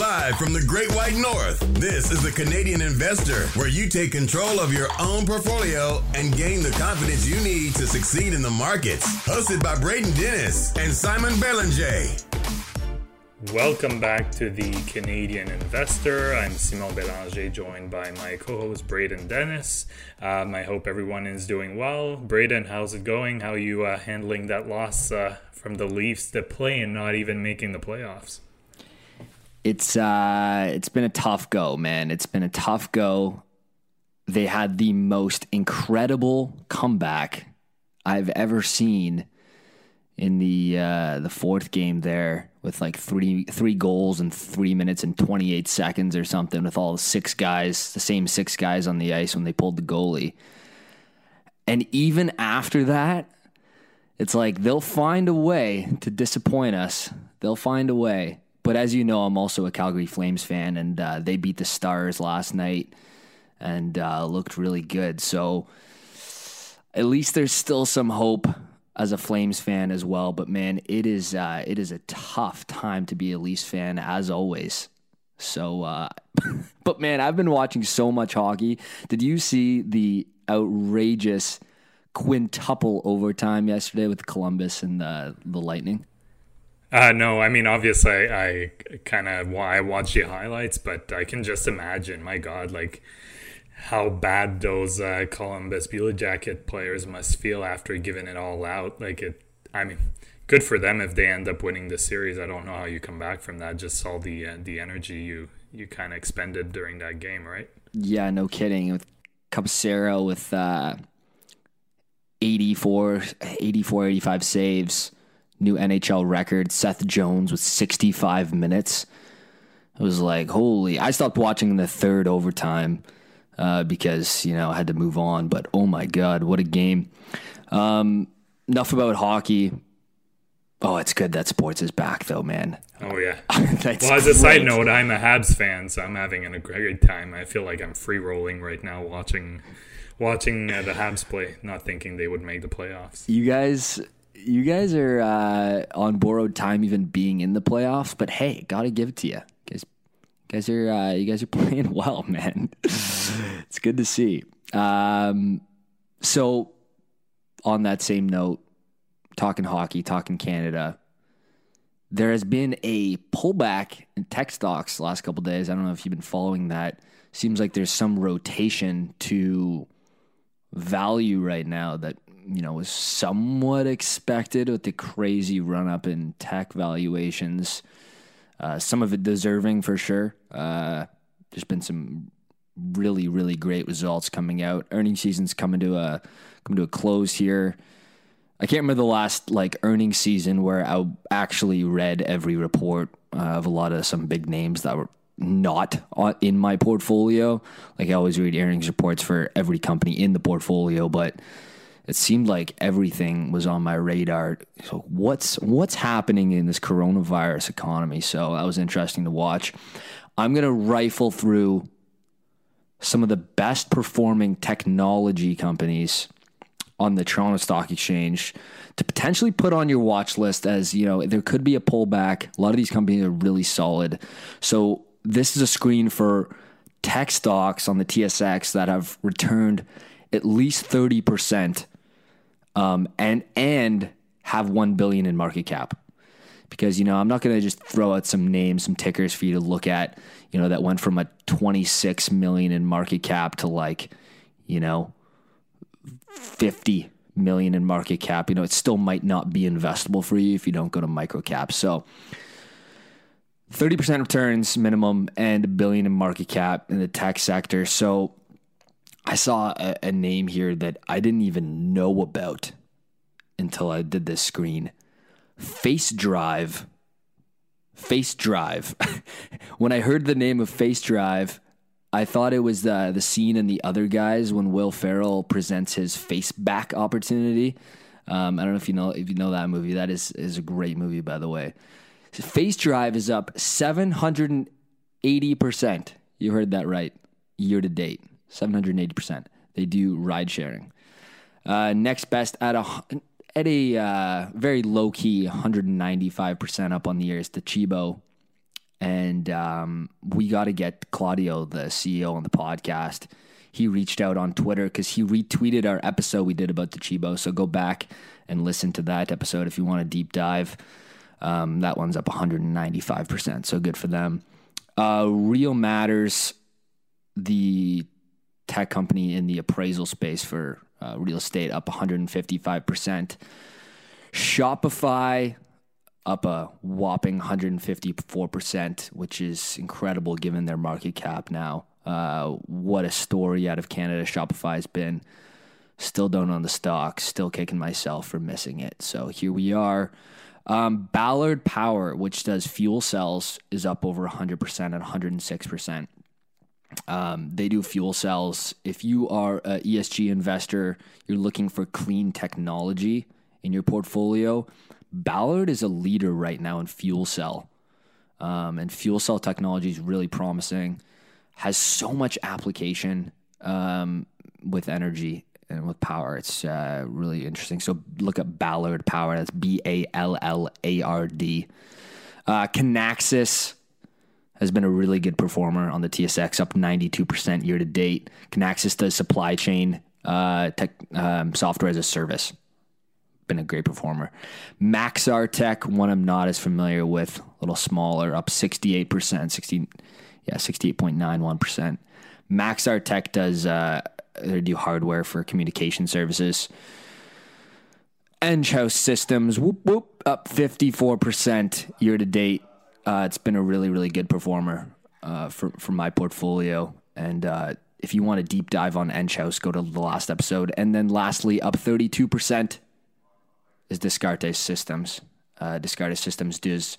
Live from the Great White North, this is The Canadian Investor, where you take control of your own portfolio and gain the confidence you need to succeed in the markets. Hosted by Braden Dennis and Simon Belanger. Welcome back to The Canadian Investor. I'm Simon Belanger, joined by my co-host Braden Dennis. I hope everyone is doing well. Braden, how's it going? How are you handling that loss from the Leafs to play and not even making the playoffs? It's been a tough go, man. It's been a tough go. They had the most incredible comeback I've ever seen in the fourth game there, with like three goals in 3 minutes and 28 seconds or something, with all the same six guys on the ice when they pulled the goalie. And even after that, it's like they'll find a way to disappoint us. They'll find a way. But as you know, I'm also a Calgary Flames fan, and they beat the Stars last night and looked really good. So at least there's still some hope as a Flames fan as well. But man, it is a tough time to be a Leafs fan, as always. So, but man, I've been watching so much hockey. Did you see the outrageous quintuple overtime yesterday with Columbus and the Lightning? No, I mean, obviously I watch the highlights, but I can just imagine, my God, like, how bad those Columbus Blue Jacket players must feel after giving it all out. I mean, good for them if they end up winning the series. I don't know how you come back from that. Just all the energy you kind of expended during that game, right? Yeah, no kidding. With Capacero with 85 saves, new NHL record. Seth Jones with 65 minutes. It was like, holy. I stopped watching in the third overtime. Because, you know, I had to move on. But, oh, my God, what a game. Enough about hockey. Oh, it's good that sports is back, though, man. Oh, yeah. Well, as a side note, I'm a Habs fan, so I'm having a great time. I feel like I'm free-rolling right now watching the Habs play, not thinking they would make the playoffs. You guys are on borrowed time even being in the playoffs, but, hey, got to give it to you. You guys are playing well, man. It's good to see. So on that same note, talking hockey, talking Canada, there has been a pullback in tech stocks the last couple of days. I don't know if you've been following that. Seems like there's some rotation to value right now that, you know, was somewhat expected with the crazy run up in tech valuations. Some of it deserving for sure. There's been some really, really great results coming out. Earnings season's coming to a close here. I can't remember the last earnings season where I actually read every report of a lot of some big names that were not in my portfolio. Like, I always read earnings reports for every company in the portfolio, but it seemed like everything was on my radar. So what's happening in this coronavirus economy? So that was interesting to watch. I'm going to rifle through some of the best performing technology companies on the Toronto Stock Exchange to potentially put on your watch list, as, you know, there could be a pullback. A lot of these companies are really solid. So this is a screen for tech stocks on the TSX that have returned at least 30%. And have $1 billion in market cap, because, you know, I'm not going to just throw out some names, some tickers for you to look at, you know, that went from a 26 million in market cap to 50 million in market cap. You know, it still might not be investable for you if you don't go to micro cap. So 30% returns minimum and $1 billion in market cap in the tech sector. So I saw a name here that I didn't even know about until I did this screen. Facedrive. When I heard the name of Facedrive, I thought it was the scene in The Other Guys when Will Ferrell presents his face back opportunity. I don't know if you know that movie. That is a great movie, by the way. So Facedrive is up 780%. You heard that right. Year to date. 780%. They do ride sharing. Next best at a very low key 195% up on the year is the Chibo And we got to get Claudio, the CEO, on the podcast. He reached out on Twitter because he retweeted our episode we did about the Chibo. So go back and listen to that episode if you want a deep dive. That one's up 195%. So good for them. Real Matters, the tech company in the appraisal space for real estate, up 155%. Shopify up a whopping 154%, which is incredible given their market cap now. What a story out of Canada Shopify has been. Still don't own the stock. Still kicking myself for missing it. So here we are. Ballard Power, which does fuel cells, is up over 100% at 106%. They do fuel cells. If you are an ESG investor, you're looking for clean technology in your portfolio, Ballard is a leader right now in fuel cell. And fuel cell technology is really promising. Has so much application with energy and with power. It's really interesting. So look up Ballard Power. That's B-A-L-L-A-R-D. Kinaxis has been a really good performer on the TSX, up 92% year to date. Kinaxis does supply chain tech, software as a service. Been a great performer. Maxar Tech, one I'm not as familiar with, a little smaller, up 68.91%. Maxar Tech does they do hardware for communication services. Enghouse Systems, up 54% year to date. It's been a really, really good performer for my portfolio. And if you want a deep dive on Enghouse, go to the last episode. And then lastly, up 32%. Is Descartes Systems. Descartes Systems does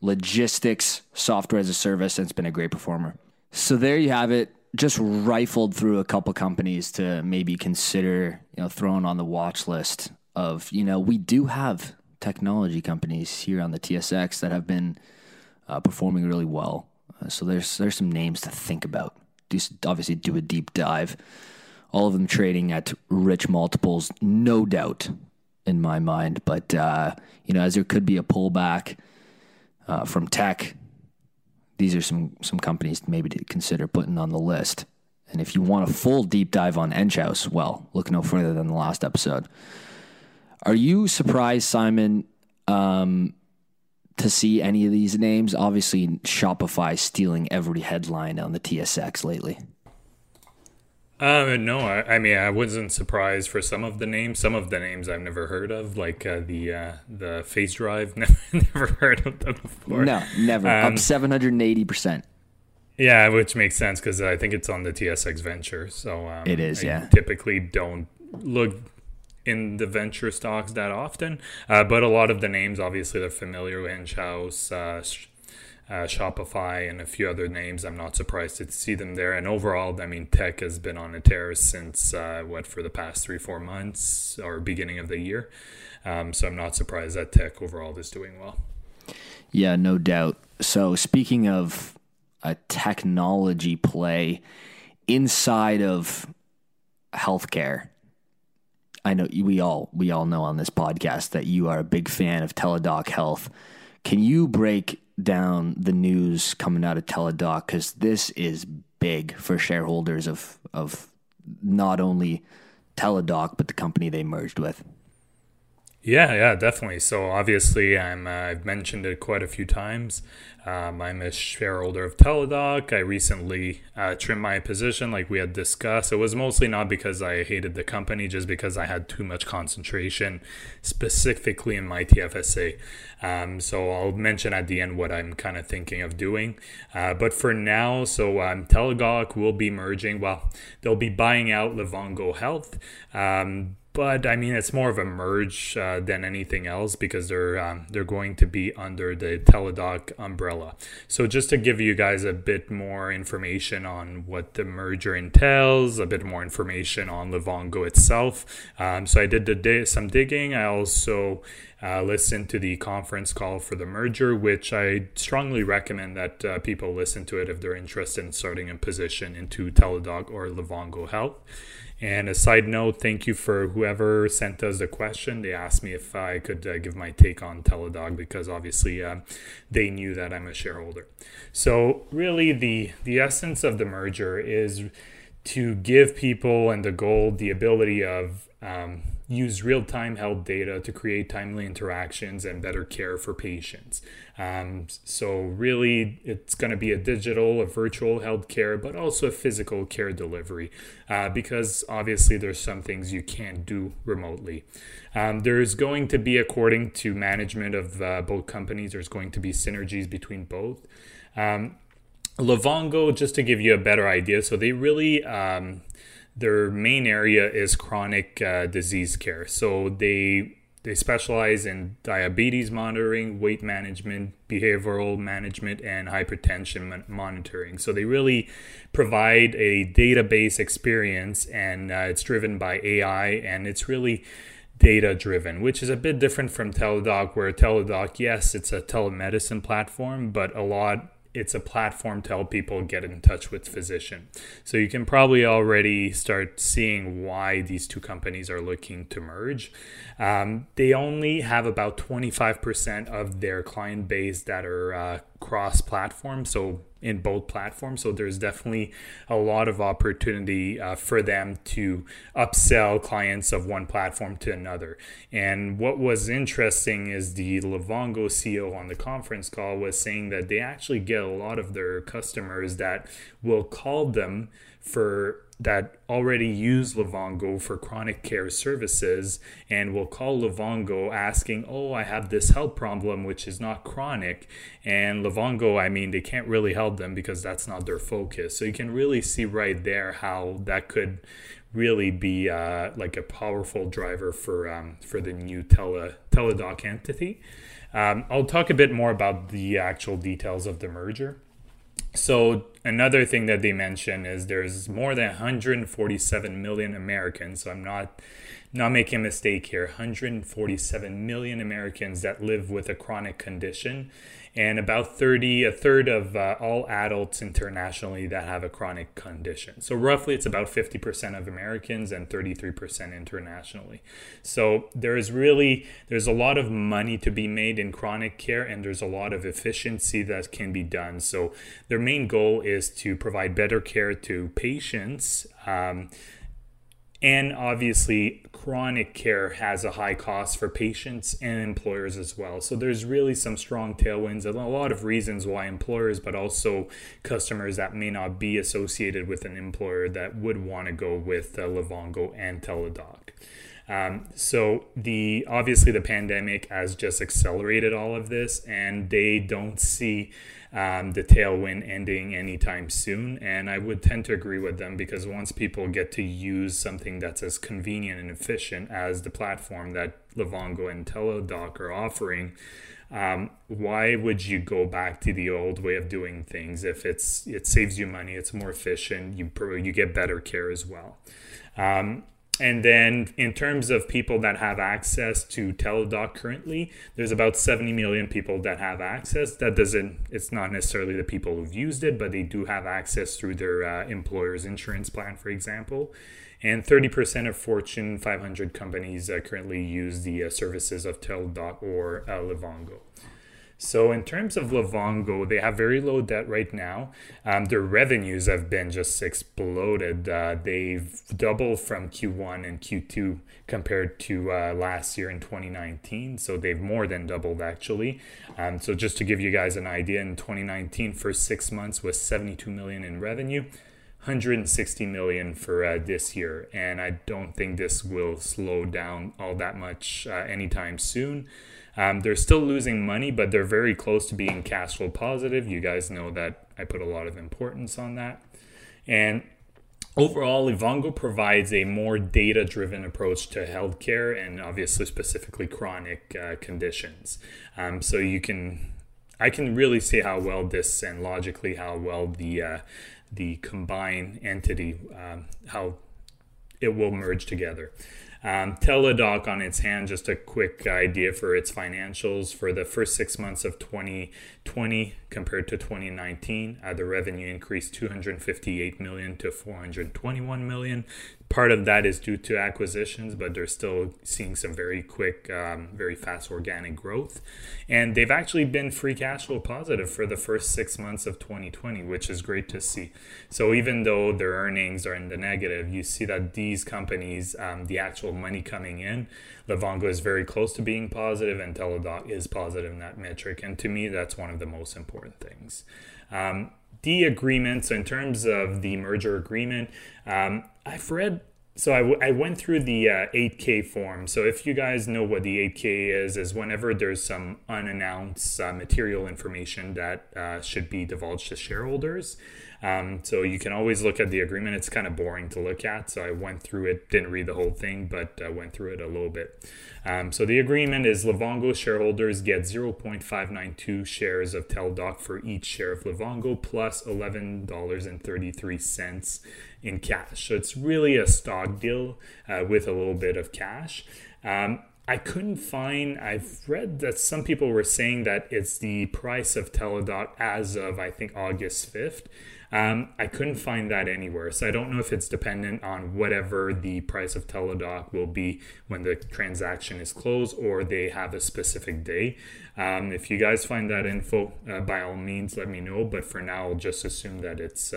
logistics software as a service, and it's been a great performer. So there you have it. Just rifled through a couple companies to maybe consider, throwing on the watch list of, we do have technology companies here on the TSX that have been performing really well. So there's some names to think about. Obviously do a deep dive. All of them trading at rich multiples, no doubt, in my mind, but as there could be a pullback from tech, these are some companies maybe to consider putting on the list. And if you want a full deep dive on Enghouse, well, look no further than the last episode. Are you surprised, Simon, to see any of these names? Obviously, Shopify stealing every headline on the TSX lately. No, I wasn't surprised for some of the names. Some of the names I've never heard of, like the Facedrive, never heard of them before. No, never. Up 780%. Yeah, which makes sense because I think it's on the TSX Venture. So it is. I typically don't look in the venture stocks that often, but a lot of the names obviously they're familiar with. Enghouse, Shopify and a few other names. I'm not surprised to see them there. And overall, tech has been on a tear since for the past 3-4 months or beginning of the year. So I'm not surprised that tech overall is doing well. Yeah, no doubt. So speaking of a technology play inside of healthcare, I know we all know on this podcast that you are a big fan of Teladoc Health. Can you break down the news coming out of Teladoc, because this is big for shareholders of not only Teladoc but the company they merged with? Yeah, definitely. So obviously, I've mentioned it quite a few times. I'm a shareholder of Teladoc. I recently trimmed my position, like we had discussed. It was mostly not because I hated the company, just because I had too much concentration, specifically in my TFSA. So I'll mention at the end what I'm kind of thinking of doing. But for now, Teladoc will be merging. Well, they'll be buying out Livongo Health. But it's more of a merge than anything else because they're going to be under the Teladoc umbrella. So just to give you guys a bit more information on what the merger entails, a bit more information on Livongo itself. So I did some digging. I also listened to the conference call for the merger, which I strongly recommend that people listen to it if they're interested in starting a position into Teladoc or Livongo Health. And a side note, thank you for whoever sent us the question. They asked me if I could give my take on Teladoc because obviously they knew that I'm a shareholder. So really the essence of the merger is to give people and the goal the ability of use real-time health data to create timely interactions and better care for patients. So really, it's going to be a virtual health care, but also a physical care delivery, because obviously there's some things you can't do remotely. There's going to be, according to management of both companies, there's going to be synergies between both. Livongo, just to give you a better idea, so they really... Their main area is chronic disease care. So they specialize in diabetes monitoring, weight management, behavioral management, and hypertension monitoring. So they really provide a database experience, and it's driven by AI, and it's really data-driven, which is a bit different from Teladoc, where Teladoc, yes, it's a telemedicine platform, but it's a platform to help people get in touch with physician. So you can probably already start seeing why these two companies are looking to merge. They only have about 25% of their client base that are cross-platform, so in both platforms. So there's definitely a lot of opportunity for them to upsell clients of one platform to another. And what was interesting is the Livongo CEO on the conference call was saying that they actually get a lot of their customers that will call them for that already use Livongo for chronic care services and will call Livongo asking, oh, I have this health problem, which is not chronic. And Livongo, I mean, they can't really help them because that's not their focus. So you can really see right there how that could really be like a powerful driver for the new Teladoc entity. I'll talk a bit more about the actual details of the merger. So another thing that they mention is there's more than 147 million Americans. So I'm not making a mistake here. 147 million Americans that live with a chronic condition, and about a third of all adults internationally that have a chronic condition. So roughly it's about 50% of Americans and 33% internationally. So there's a lot of money to be made in chronic care, and there's a lot of efficiency that can be done. So their main goal is to provide better care to patients, and obviously, chronic care has a high cost for patients and employers as well. So there's really some strong tailwinds and a lot of reasons why employers, but also customers that may not be associated with an employer that would want to go with Livongo and Teladoc. So obviously the pandemic has just accelerated all of this, and they don't see the tailwind ending anytime soon. And I would tend to agree with them because once people get to use something that's as convenient and efficient as the platform that Livongo and Teladoc are offering, why would you go back to the old way of doing things if it saves you money, it's more efficient, you get better care as well. And then in terms of people that have access to Teladoc currently, there's about 70 million people that have access. It's not necessarily the people who've used it, but they do have access through their employer's insurance plan, for example. And 30% of Fortune 500 companies currently use the services of Teladoc or Livongo. So in terms of Livongo, they have very low debt right now. Their revenues have been just exploded. They've doubled from Q1 and Q2 compared to last year in 2019. So they've more than doubled, actually. So just to give you guys an idea, in 2019, first 6 months was 72 million in revenue, 160 million for this year. And I don't think this will slow down all that much anytime soon. They're still losing money, but they're very close to being cash flow positive. You guys know that I put a lot of importance on that. And overall, Livongo provides a more data-driven approach to healthcare and obviously specifically chronic conditions. So I can really see how well this and logically how well the combined entity, how it will merge together. Teladoc on its hand, just a quick idea for its financials. For the first 6 months of 2020 compared to 2019, the revenue increased 258 million to 421 million. Part of that is due to acquisitions, but they're still seeing some very quick, very fast organic growth. And they've actually been free cash flow positive for the first 6 months of 2020, which is great to see. So even though their earnings are in the negative, you see that these companies, the actual money coming in, Livongo is very close to being positive and Teladoc is positive in that metric. And to me, that's one of the most important things. The agreement, so in terms of the merger agreement, I've read, so I went through the 8K form. So if you guys know what the 8K is whenever there's some unannounced material information that should be divulged to shareholders. So you can always look at the agreement. It's kind of boring to look at. So I went through it, didn't read the whole thing, but went through it a little bit. So the agreement is Livongo shareholders get 0.592 shares of Teladoc for each share of Livongo plus $11.33 in cash. So it's really a stock deal with a little bit of cash. I couldn't find, I've read that some people were saying that it's the price of Teladoc as of, I think, August 5th. I couldn't find that anywhere. So I don't know if it's dependent on whatever the price of Teladoc will be when the transaction is closed or they have a specific day. If you guys find that info, by all means, let me know. But for now, I'll just assume that it's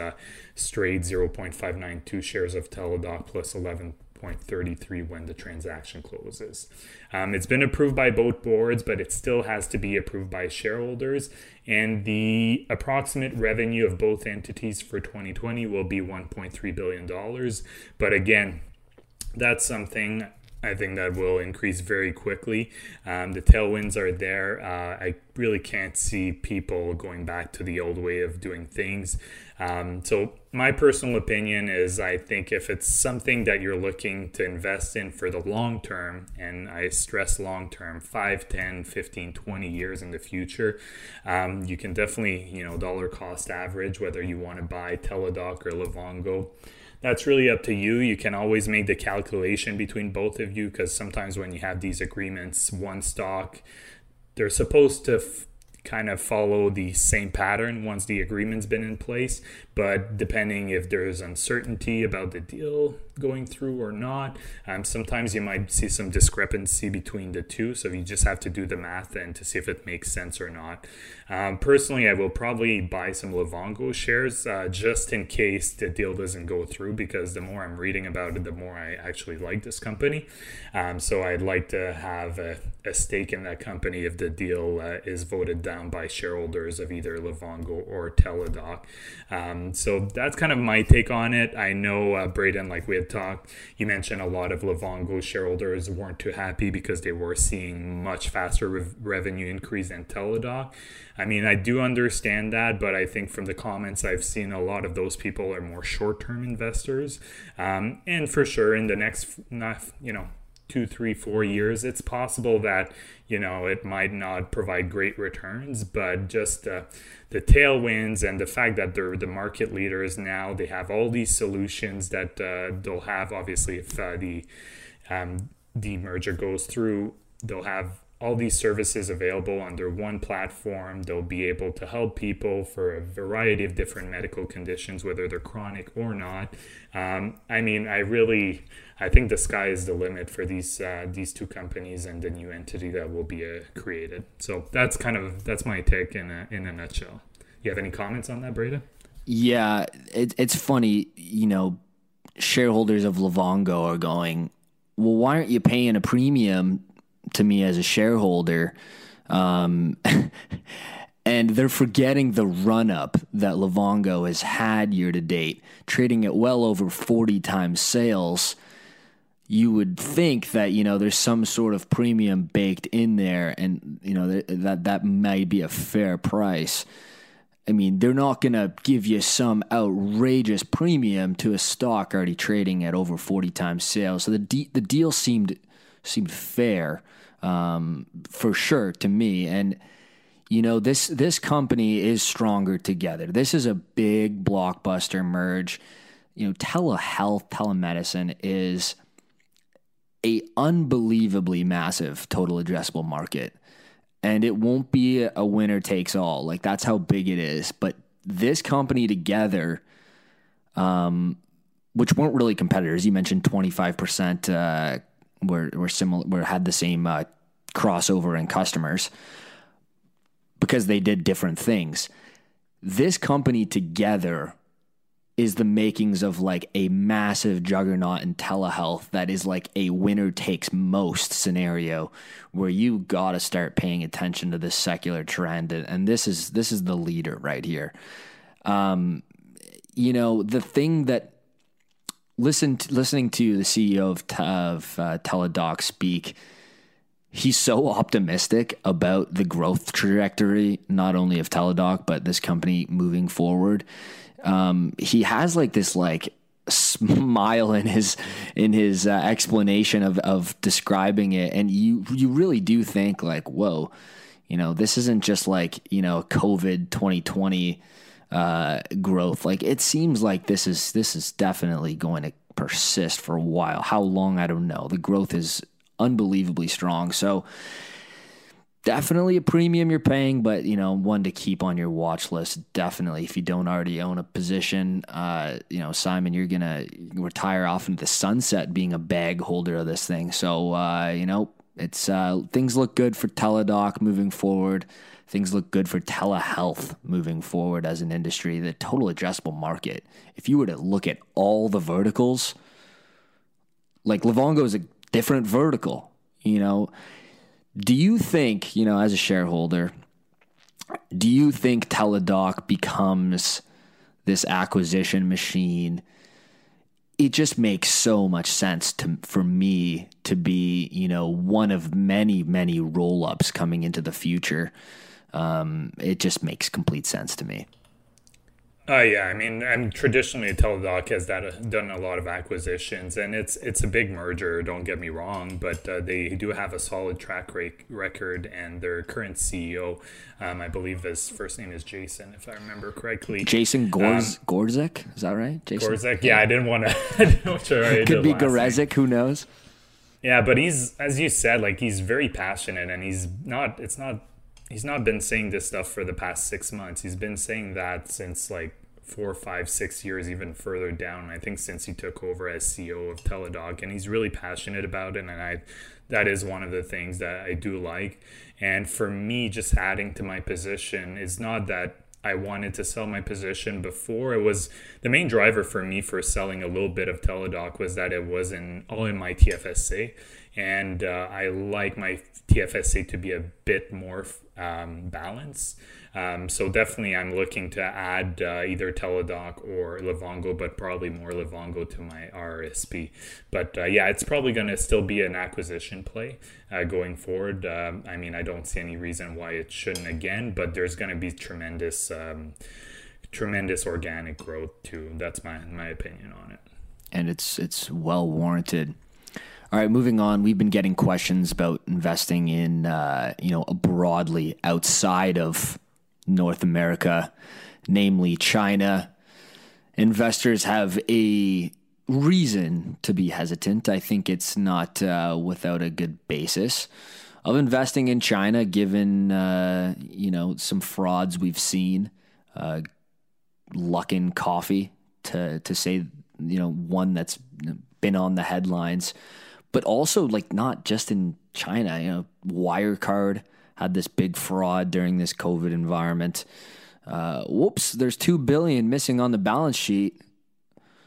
straight 0.592 shares of Teladoc plus 11.33 when the transaction closes. It's been approved by both boards, but it still has to be approved by shareholders. And the approximate revenue of both entities for 2020 will be $1.3 billion. But again, that's something I think that will increase very quickly. The tailwinds are there. I really can't see people going back to the old way of doing things. So my personal opinion is I think if it's something that you're looking to invest in for the long term, and I stress long term, 5, 10, 15, 20 years in the future, you can definitely, dollar cost average, whether you want to buy Teladoc or Livongo. That's really up to you. You can always make the calculation between both of you because sometimes when you have these agreements, one stock, they're supposed to kind of follow the same pattern once the agreement's been in place. But depending if there's uncertainty about the deal going through or not, sometimes you might see some discrepancy between the two. So you just have to do the math then to see if it makes sense or not. Personally, I will probably buy some Livongo shares just in case the deal doesn't go through because the more I'm reading about it, the more I actually like this company. So I'd like to have a stake in that company if the deal is voted down by shareholders of either Livongo or Teladoc. So that's kind of my take on it. I know, Braden, like we had talked, you mentioned a lot of Livongo shareholders weren't too happy because they were seeing much faster revenue increase than Teladoc. I mean, I do understand that, but I think from the comments I've seen, a lot of those people are more short-term investors. And for sure, in the next, 2, 3, 4 years, it's possible that, it might not provide great returns, but just the tailwinds and the fact that they're the market leaders now, they have all these solutions that they'll have, obviously, if the merger goes through, they'll have all these services available under one platform. They'll be able to help people for a variety of different medical conditions, whether they're chronic or not. I think the sky is the limit for these two companies and the new entity that will be created. So that's my take in a nutshell. You have any comments on that, Breda? Yeah, it's funny. Shareholders of Livongo are going, well, why aren't you paying a premium to me as a shareholder? And they're forgetting the run-up that Livongo has had year-to-date, trading at well over 40 times sales. You would think that, there's some sort of premium baked in there and, that might be a fair price. I mean, they're not going to give you some outrageous premium to a stock already trading at over 40 times sales. So the deal seemed fair, for sure to me. And, this company is stronger together. This is a big blockbuster merge. Telehealth, telemedicine is a unbelievably massive total addressable market. And it won't be a winner takes all. Like, that's how big it is. But this company together, which weren't really competitors. You mentioned 25% were similar, had the same crossover in customers because they did different things. This company together is the makings of like a massive juggernaut in telehealth that is like a winner takes most scenario where you got to start paying attention to this secular trend. And this is the leader right here. You know, the thing that listening to the CEO of Teladoc speak, he's so optimistic about the growth trajectory, not only of Teladoc, but this company moving forward. He has like this like smile in his explanation of describing it, and you really do think like, whoa, you know, this isn't just like, you know, COVID 2020 growth. Like it seems like this is definitely going to persist for a while. How long, I don't know. The growth is unbelievably strong, so definitely a premium you're paying, but, you know, one to keep on your watch list. Definitely. If you don't already own a position, you know, Simon, you're going to retire off into the sunset being a bag holder of this thing. So, you know, it's things look good for Teladoc moving forward. Things look good for telehealth moving forward as an industry. The total addressable market, if you were to look at all the verticals, like Livongo is a different vertical, you know. Do you think, you know, as a shareholder, do you think Teladoc becomes this acquisition machine? It just makes so much sense for me to be, you know, one of many, many roll-ups coming into the future. It just makes complete sense to me. Yeah, I mean, and traditionally Teladoc has done a lot of acquisitions, and it's a big merger, don't get me wrong, but they do have a solid track record, and their current CEO, I believe his first name is Jason, if I remember correctly. Jason Gorzek, is that right? Jason Gorzek, yeah, I didn't want to. I didn't know what to write. Could be Gorezik, who knows? Yeah, but he's, as you said, like he's very passionate, and he's not been saying this stuff for the past 6 months. He's been saying that since like 4, 5, 6 years, even further down, I think, since he took over as CEO of Teladoc, and he's really passionate about it. And that is one of the things that I do like. And for me, just adding to my position, it's not that I wanted to sell my position before. It was the main driver for me for selling a little bit of Teladoc was that it was all in my TFSA. And I like my TFSA to be a bit more balanced. So definitely I'm looking to add either Teladoc or Livongo, but probably more Livongo to my RRSP. But yeah, it's probably going to still be an acquisition play going forward. I mean, I don't see any reason why it shouldn't again, but there's going to be tremendous organic growth too. That's my opinion on it. And it's well warranted. All right, moving on. We've been getting questions about investing in, you know, broadly outside of North America, namely China. Investors have a reason to be hesitant. I think it's not without a good basis of investing in China, given, you know, some frauds we've seen. Luckin Coffee, to say, you know, one that's been on the headlines. But also, like, not just in China, you know, Wirecard had this big fraud during this COVID environment. Whoops, there's $2 billion missing on the balance sheet.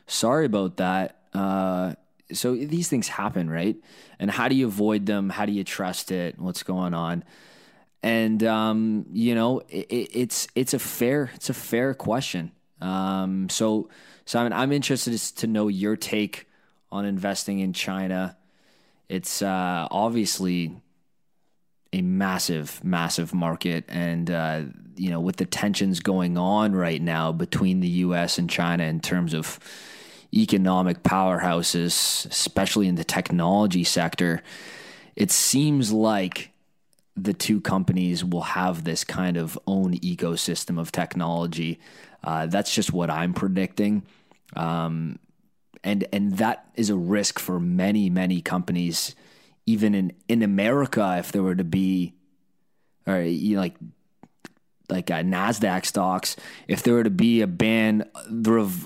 Sorry about that. So these things happen, right? And how do you avoid them? How do you trust it? What's going on? And, you know, it's a fair question. So, Simon, I'm interested to know your take on investing in China. It's obviously a massive, massive market. And, you know, with the tensions going on right now between the U.S. and China in terms of economic powerhouses, especially in the technology sector, it seems like the two companies will have this kind of own ecosystem of technology. That's just what I'm predicting. And that is a risk for many, many companies, even in America, if there were to be, or you know, like like NASDAQ stocks, if there were to be a ban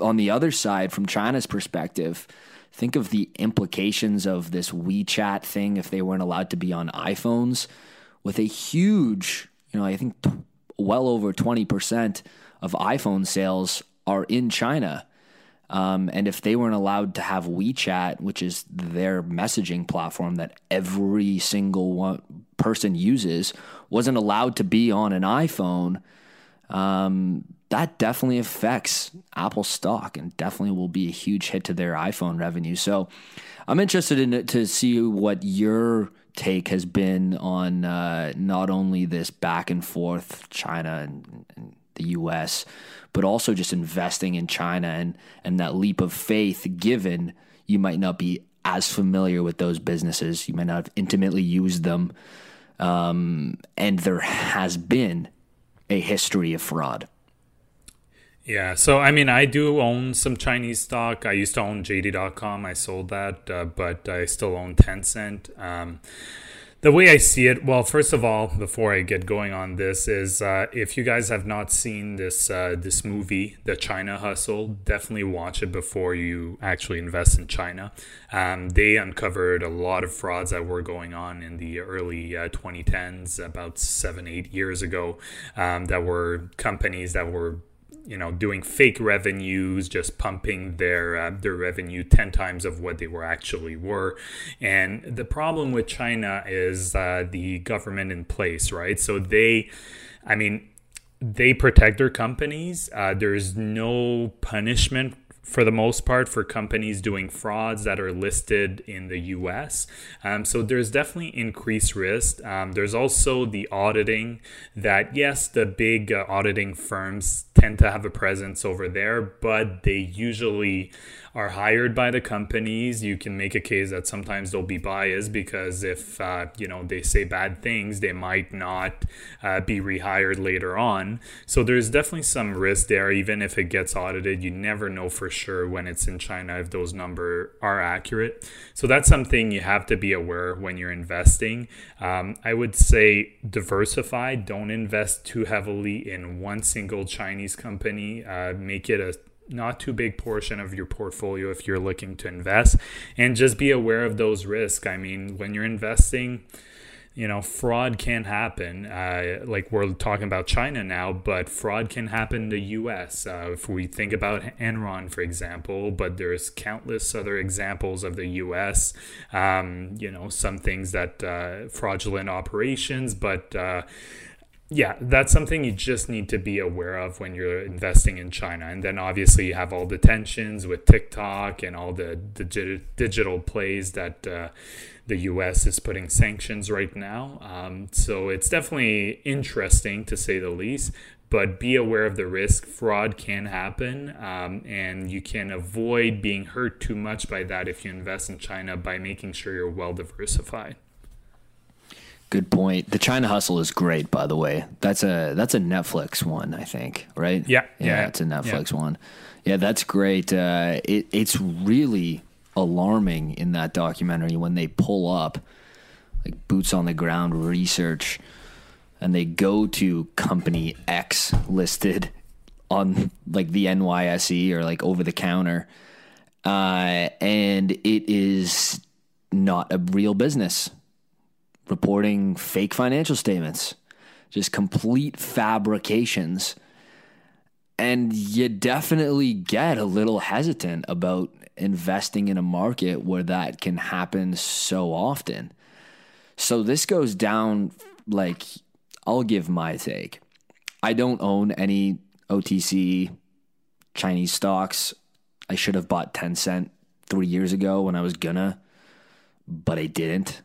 on the other side from China's perspective, think of the implications of this WeChat thing if they weren't allowed to be on iPhones, with a huge, I think well over 20% of iPhone sales are in China. And if they weren't allowed to have WeChat, which is their messaging platform that every single person uses, wasn't allowed to be on an iPhone, that definitely affects Apple stock and definitely will be a huge hit to their iPhone revenue. So I'm interested in it to see what your take has been on not only this back and forth, China and the US, but also just investing in China and that leap of faith, given you might not be as familiar with those businesses. You might not have intimately used them. And there has been a history of fraud. Yeah. So, I do own some Chinese stock. I used to own JD.com. I sold that, but I still own Tencent. The way I see it, well, first of all, before I get going on this, is if you guys have not seen this movie, The China Hustle, definitely watch it before you actually invest in China. They uncovered a lot of frauds that were going on in the early 2010s, about 7-8 years ago, that were companies that were doing fake revenues, just pumping their revenue 10 times of what they were actually were. And the problem with China is the government in place, right? So they protect their companies. There's no punishment for the most part for companies doing frauds that are listed in the US. So there's definitely increased risk. There's also the auditing that, yes, the big auditing firms tend to have a presence over there, but they usually are hired by the companies. You can make a case that sometimes they'll be biased because if, they say bad things, they might not be rehired later on. So there's definitely some risk there. Even if it gets audited, you never know for sure when it's in China if those numbers are accurate. So that's something you have to be aware when you're investing. I would say diversify. Don't invest too heavily in one single Chinese company. Make it a not too big portion of your portfolio if you're looking to invest, and just be aware of those risks. When you're investing, fraud can happen. Like we're talking about China now, but fraud can happen in the US. If we think about Enron, for example, but there's countless other examples of the US, some things that fraudulent operations, but yeah, that's something you just need to be aware of when you're investing in China. And then obviously you have all the tensions with TikTok and all the digital plays that the US is putting sanctions right now. So it's definitely interesting to say the least, but be aware of the risk. Fraud can happen, and you can avoid being hurt too much by that if you invest in China by making sure you're well diversified. Good point. The China Hustle is great, by the way. That's a Netflix one, I think, right? Yeah. It's a Netflix one. Yeah, that's great. It's really alarming in that documentary when they pull up like boots on the ground research, and they go to company X listed on like the NYSE or like over the counter, and it is not a real business. Reporting fake financial statements, just complete fabrications. And you definitely get a little hesitant about investing in a market where that can happen so often. So this goes down, like, I'll give my take. I don't own any OTC Chinese stocks. I should have bought Tencent 3 years ago when I was gonna, but I didn't.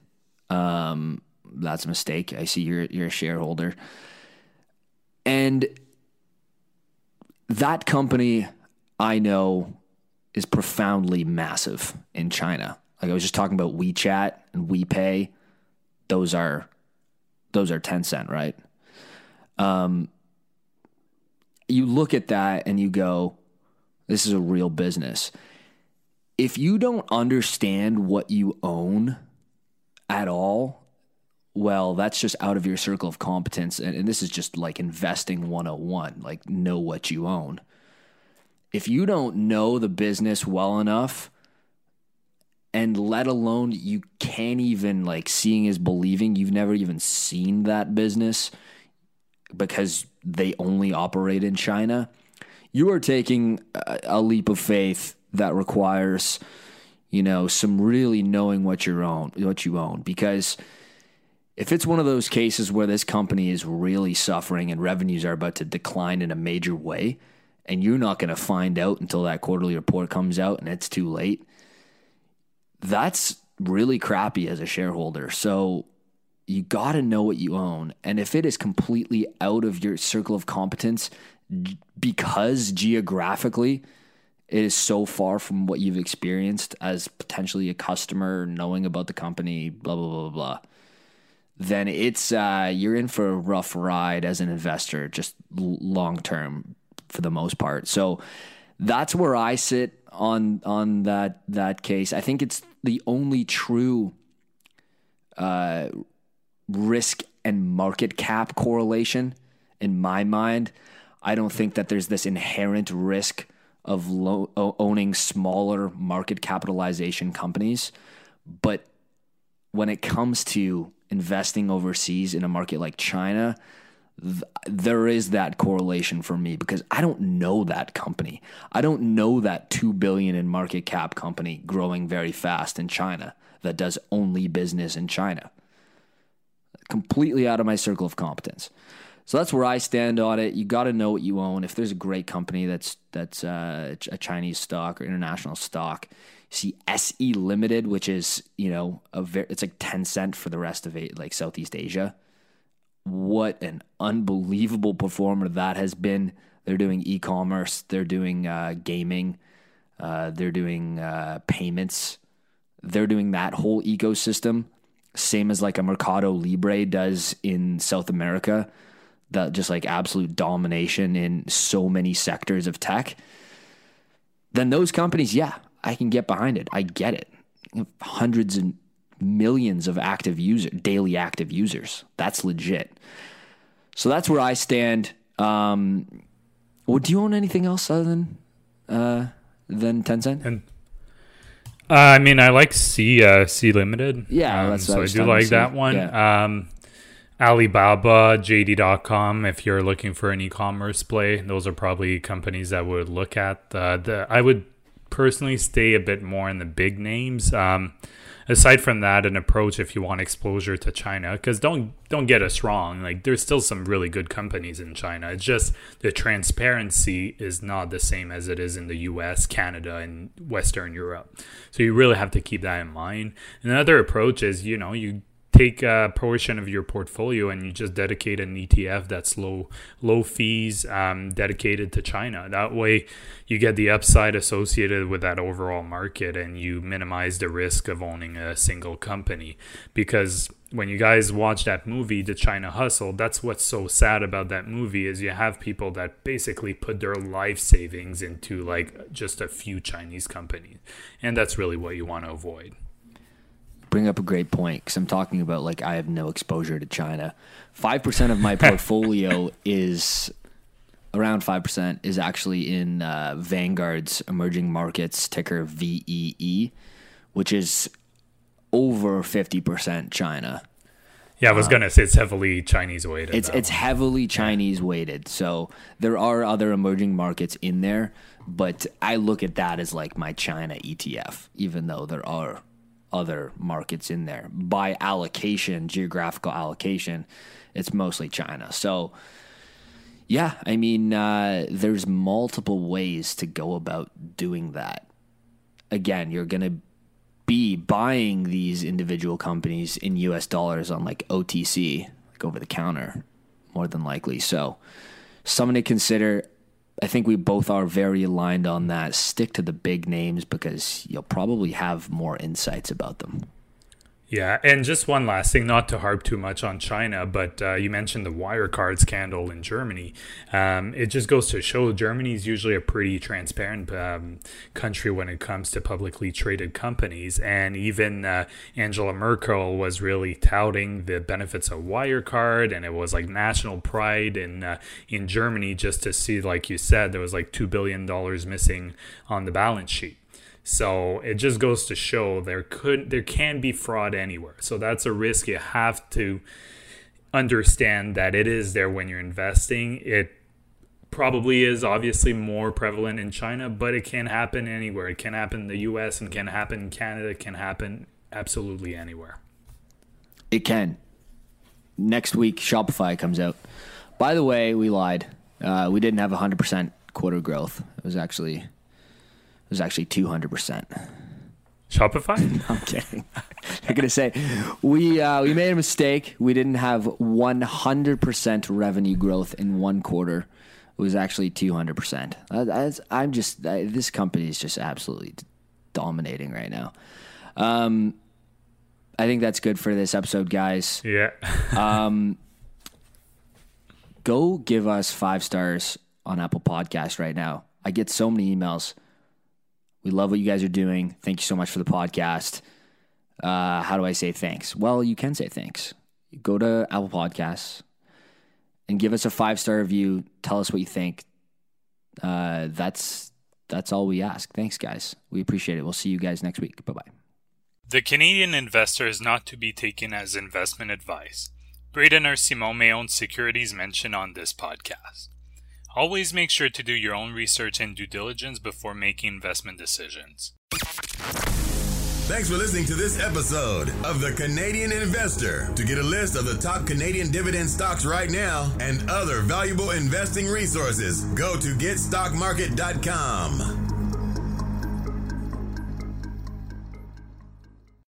That's a mistake. I see you're a shareholder. And that company I know is profoundly massive in China. Like I was just talking about WeChat and WePay. Those are Tencent, right? You look at that and you go, this is a real business. If you don't understand what you own at all, well, that's just out of your circle of competence. And this is just like investing 101, like know what you own. If you don't know the business well enough, and let alone you can't even, like, seeing is believing, you've never even seen that business because they only operate in China, you are taking a leap of faith that requires, you know, some really knowing what you own. Because if it's one of those cases where this company is really suffering and revenues are about to decline in a major way, and you're not going to find out until that quarterly report comes out and it's too late, that's really crappy as a shareholder. So you got to know what you own. And if it is completely out of your circle of competence because geographically it is so far from what you've experienced as potentially a customer, knowing about the company, blah, blah, blah, blah, then it's you're in for a rough ride as an investor, just long term for the most part. So that's where I sit on that case. I think it's the only true risk and market cap correlation in my mind. I don't think that there's this inherent risk of owning smaller market capitalization companies. But when it comes to investing overseas in a market like China, there is that correlation for me because I don't know that company. I don't know that $2 billion in market cap company growing very fast in China that does only business in China. Completely out of my circle of competence. So that's where I stand on it. You got to know what you own. If there's a great company that's a Chinese stock or international stock, you see Sea Limited, which is, you know, it's like Tencent for the rest of it, like Southeast Asia. What an unbelievable performer that has been. They're doing e-commerce. They're doing gaming. They're doing payments. They're doing that whole ecosystem. Same as like a Mercado Libre does in South America. That just like absolute domination in so many sectors of tech. Then those companies, yeah, I can get behind it. I get it. Hundreds and millions of daily active users. That's legit. So that's where I stand. Do you own anything else other than Tencent? And I mean, I like Sea Limited. Yeah, that's so I do like that one. Yeah. Alibaba, JD.com, if you're looking for an e-commerce play, those are probably companies I would look at. I would personally stay a bit more in the big names. Aside from that, an approach if you want exposure to China, because don't get us wrong, like there's still some really good companies in China. It's just the transparency is not the same as it is in the US, Canada, and Western Europe. So you really have to keep that in mind. And another approach is, you know, you take a portion of your portfolio and you just dedicate an ETF that's low fees, dedicated to China. That way you get the upside associated with that overall market and you minimize the risk of owning a single company. Because when you guys watch that movie, The China Hustle, that's what's so sad about that movie is you have people that basically put their life savings into like just a few Chinese companies. And that's really what you want to avoid. Bring up a great point because I'm talking about like I have no exposure to China. 5% of my portfolio is around 5% is actually in Vanguard's emerging markets ticker VEE, which is over 50% China. Yeah, I was gonna say it's heavily Chinese weighted. It's heavily Chinese weighted. So there are other emerging markets in there, but I look at that as like my China ETF, even though there are other markets in there. By allocation, geographical allocation, it's mostly China. So yeah, I mean, there's multiple ways to go about doing that. Again, you're going to be buying these individual companies in US dollars on like OTC, like over the counter, more than likely. So something to consider. I think we both are very aligned on that. Stick to the big names because you'll probably have more insights about them. Yeah, and just one last thing, not to harp too much on China, but you mentioned the Wirecard scandal in Germany. It just goes to show Germany is usually a pretty transparent country when it comes to publicly traded companies. And even Angela Merkel was really touting the benefits of Wirecard, and it was like national pride in Germany just to see, like you said, there was like $2 billion missing on the balance sheet. So it just goes to show there can be fraud anywhere. So that's a risk you have to understand that it is there when you're investing. It probably is obviously more prevalent in China, but it can happen anywhere. It can happen in the US and can happen in Canada. It can happen absolutely anywhere. It can. Next week, Shopify comes out. By the way, we lied. We didn't have 100% quarter growth. It was actually 200%. Shopify? No, I'm kidding. I'm gonna say we made a mistake. We didn't have 100% revenue growth in one quarter. It was actually 200%. This company is just absolutely dominating right now. I think that's good for this episode, guys. Yeah. Go give us 5 stars on Apple Podcasts right now. I get so many emails. We love what you guys are doing. Thank you so much for the podcast. How do I say thanks? Well, you can say thanks. Go to Apple Podcasts and give us a 5-star review. Tell us what you think. That's all we ask. Thanks, guys. We appreciate it. We'll see you guys next week. Bye-bye. The Canadian Investor is not to be taken as investment advice. Braden or Simon may own securities mentioned on this podcast. Always make sure to do your own research and due diligence before making investment decisions. Thanks for listening to this episode of The Canadian Investor. To get a list of the top Canadian dividend stocks right now and other valuable investing resources, go to getstockmarket.com.